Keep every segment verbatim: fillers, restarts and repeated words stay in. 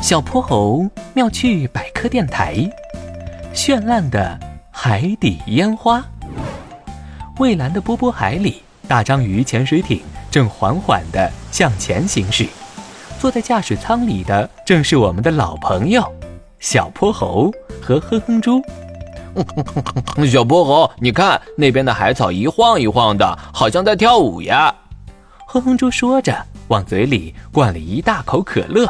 小泼猴妙趣百科电台，绚烂的海底烟花。蔚蓝的波波海里，大章鱼潜水艇正缓缓地向前行驶。坐在驾驶舱里的正是我们的老朋友小泼猴和哼哼猪。小泼猴，你看那边的海草一晃一晃的，好像在跳舞呀。哼哼猪说着，往嘴里灌了一大口可乐。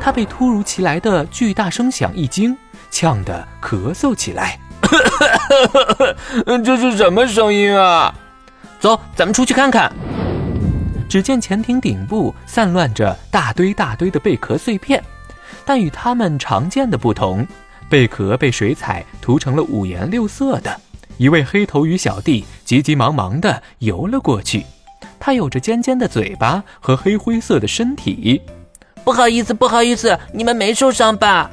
他被突如其来的巨大声响一惊，呛得咳嗽起来。这是什么声音啊？走，咱们出去看看。只见潜艇顶部散乱着大堆大堆的贝壳碎片，但与它们常见的不同，贝壳被水彩涂成了五颜六色的。一位黑头鱼小弟急急忙忙地游了过去，他有着尖尖的嘴巴和黑灰色的身体。不好意思，不好意思，你们没受伤吧？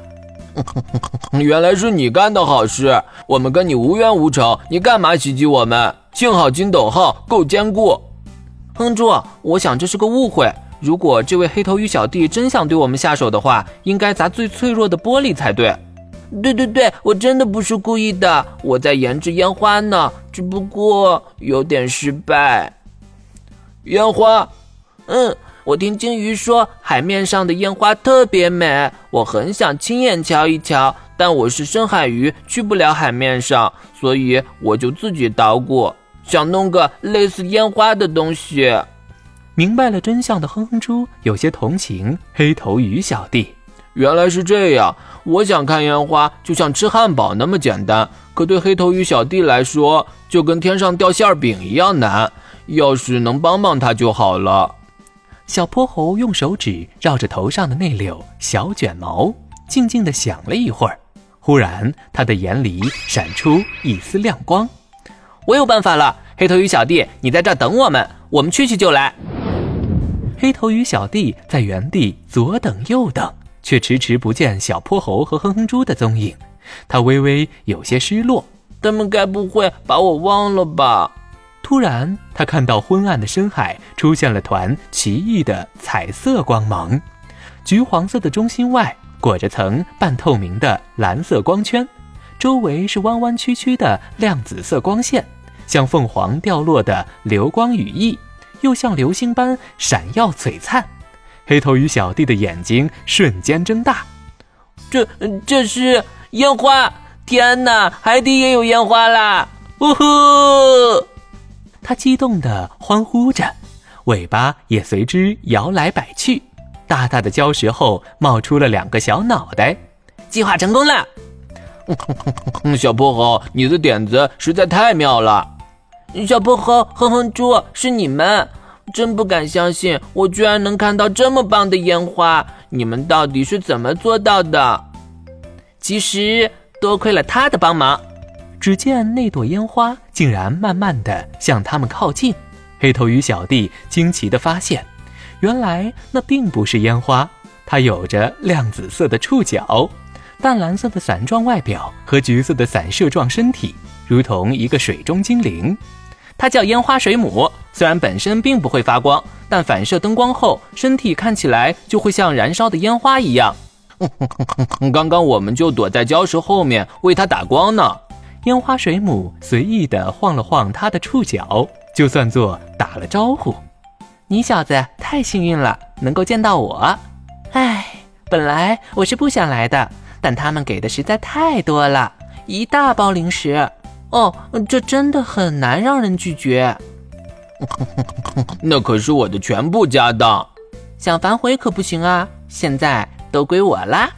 原来是你干的好事，我们跟你无冤无仇，你干嘛袭击我们？幸好金斗号够坚固。哼猪，我想这是个误会，如果这位黑头鱼小弟真想对我们下手的话，应该砸最脆弱的玻璃才对。对对对，我真的不是故意的，我在研制烟花呢，只不过有点失败。烟花？嗯。我听鲸鱼说海面上的烟花特别美，我很想亲眼瞧一瞧，但我是深海鱼，去不了海面上，所以我就自己捣鼓，想弄个类似烟花的东西。明白了真相的哼哼猪有些同情黑头鱼小弟。原来是这样，我想看烟花就像吃汉堡那么简单，可对黑头鱼小弟来说就跟天上掉馅饼一样难，要是能帮帮他就好了。小泼猴用手指绕着头上的那绺小卷毛，静静地想了一会儿。忽然，他的眼里闪出一丝亮光。我有办法了，黑头鱼小弟，你在这等我们，我们去去就来。黑头鱼小弟在原地左等右等，却迟迟不见小泼猴和哼哼猪的踪影。他微微有些失落，他们该不会把我忘了吧？突然，他看到昏暗的深海出现了团奇异的彩色光芒，橘黄色的中心外裹着层半透明的蓝色光圈，周围是弯弯曲曲的亮紫色光线，像凤凰掉落的流光羽翼，又像流星般闪耀璀璨。黑头鱼小弟的眼睛瞬间睁大，这这是烟花！天哪，海底也有烟花啦！呜呼！他激动地欢呼着，尾巴也随之摇来摆去，大大的礁石后冒出了两个小脑袋。计划成功了！小泼猴，你的点子实在太妙了！小泼猴，哼哼猪，是你们！真不敢相信，我居然能看到这么棒的烟花！你们到底是怎么做到的？其实多亏了他的帮忙。只见那朵烟花竟然慢慢地向他们靠近，黑头鱼小弟惊奇地发现，原来那并不是烟花，它有着亮紫色的触角，淡蓝色的伞状外表和橘色的散射状身体，如同一个水中精灵。它叫烟花水母，虽然本身并不会发光，但反射灯光后，身体看起来就会像燃烧的烟花一样。刚刚我们就躲在礁石后面为它打光呢。烟花水母随意地晃了晃它的触角，就算作打了招呼。你小子太幸运了，能够见到我。唉，本来我是不想来的，但他们给的实在太多了，一大包零食。哦，这真的很难让人拒绝。那可是我的全部家当。想反悔可不行啊，现在都归我啦。